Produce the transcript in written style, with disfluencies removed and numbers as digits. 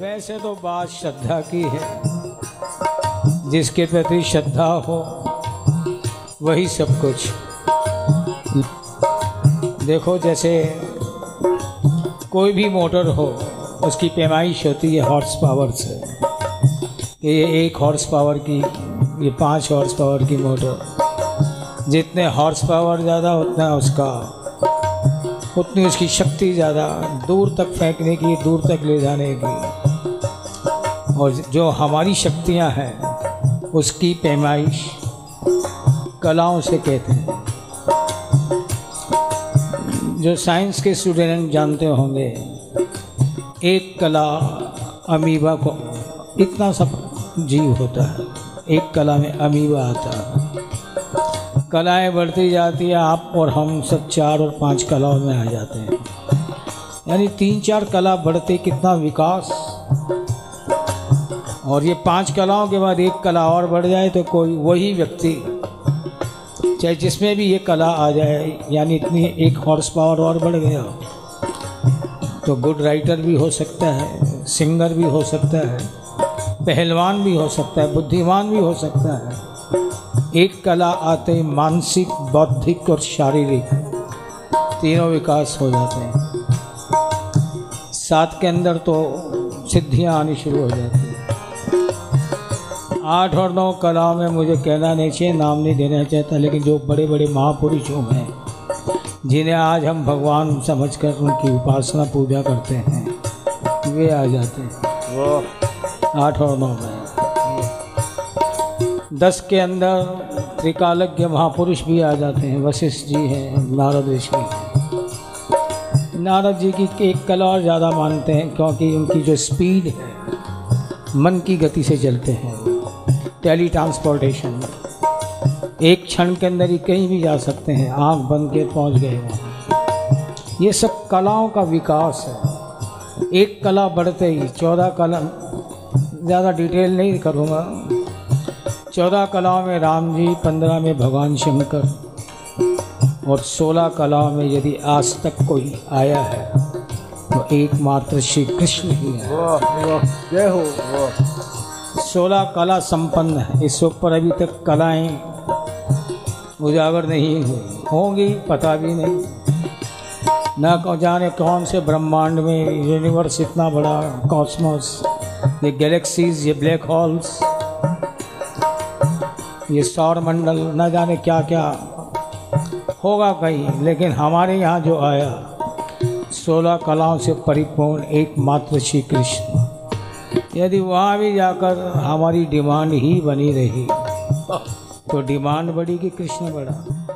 वैसे तो बात श्रद्धा की है, जिसके प्रति श्रद्धा हो वही सब कुछ। देखो जैसे कोई भी मोटर हो उसकी पैमाइश होती है हॉर्स पावर से, कि ये 1 हॉर्स पावर की, ये 5 हॉर्स पावर की मोटर। जितने हॉर्स पावर ज़्यादा उतना उसका, उतनी उसकी शक्ति ज़्यादा, दूर तक फेंकने की, दूर तक ले जाने की। और जो हमारी शक्तियां हैं उसकी पैमाइश कलाओं से कहते हैं। जो साइंस के स्टूडेंट जानते होंगे, एक कला अमीबा को इतना सब जीव होता है, एक कला में अमीबा आता है। कलाएं बढ़ती जाती है, आप और हम सब 4 और 5 कलाओं में आ जाते हैं। यानी 3-4 कला बढ़ते कितना विकास, और ये 5 कलाओं के बाद 1 कला और बढ़ जाए तो कोई वही व्यक्ति, चाहे जिसमें भी ये कला आ जाए, यानी इतनी 1 हॉर्स पावर और बढ़ गया, तो गुड राइटर भी हो सकता है, सिंगर भी हो सकता है, पहलवान भी हो सकता है, बुद्धिमान भी हो सकता है। एक कला आते ही मानसिक, बौद्धिक और शारीरिक तीनों विकास हो जाते हैं। 7 के अंदर तो सिद्धियां आनी शुरू हो जाती हैं। 8 और 9 कलाओं में मुझे कहना नहीं चाहिए, नाम नहीं देना चाहता, लेकिन जो बड़े बड़े महापुरुष हैं, जिन्हें आज हम भगवान समझकर उनकी उपासना पूजा करते हैं, वे आ जाते हैं वो 8 और 9 में। 10 के अंदर त्रिकालज्ञ महापुरुष भी आ जाते हैं, वशिष्ठ जी हैं, नारद ऋषि हैं। नारद जी की एक कला और ज़्यादा मानते हैं, क्योंकि उनकी जो स्पीड है, मन की गति से चलते हैं, टेली ट्रांसपोर्टेशन। एक क्षण के अंदर ही कहीं भी जा सकते हैं, आँख बंद के पहुँच गए वहाँ। ये सब कलाओं का विकास है। एक कला बढ़ते ही 14 कला, ज़्यादा डिटेल नहीं करूँगा। 14 कलाओं में राम जी, 15 में भगवान शंकर, और 16 कलाओं में यदि आज तक कोई आया है तो एकमात्र श्री कृष्ण ही है। जय हो। 16 कला संपन्न है। इस ऊपर अभी तक कलाएं उजागर नहीं हुई होंगी, पता भी नहीं, ना को जाने कौन से ब्रह्मांड में, यूनिवर्स इतना बड़ा, कॉस्मोस, ये गैलेक्सीज, ये ब्लैक होल्स, ये सौर मंडल, ना जाने क्या क्या होगा कहीं। लेकिन हमारे यहाँ जो आया 16 कलाओं से परिपूर्ण एकमात्र श्री कृष्ण। यदि वहाँ भी जाकर हमारी डिमांड ही बनी रही तो डिमांड बढ़ी कि कृष्ण बढ़ा।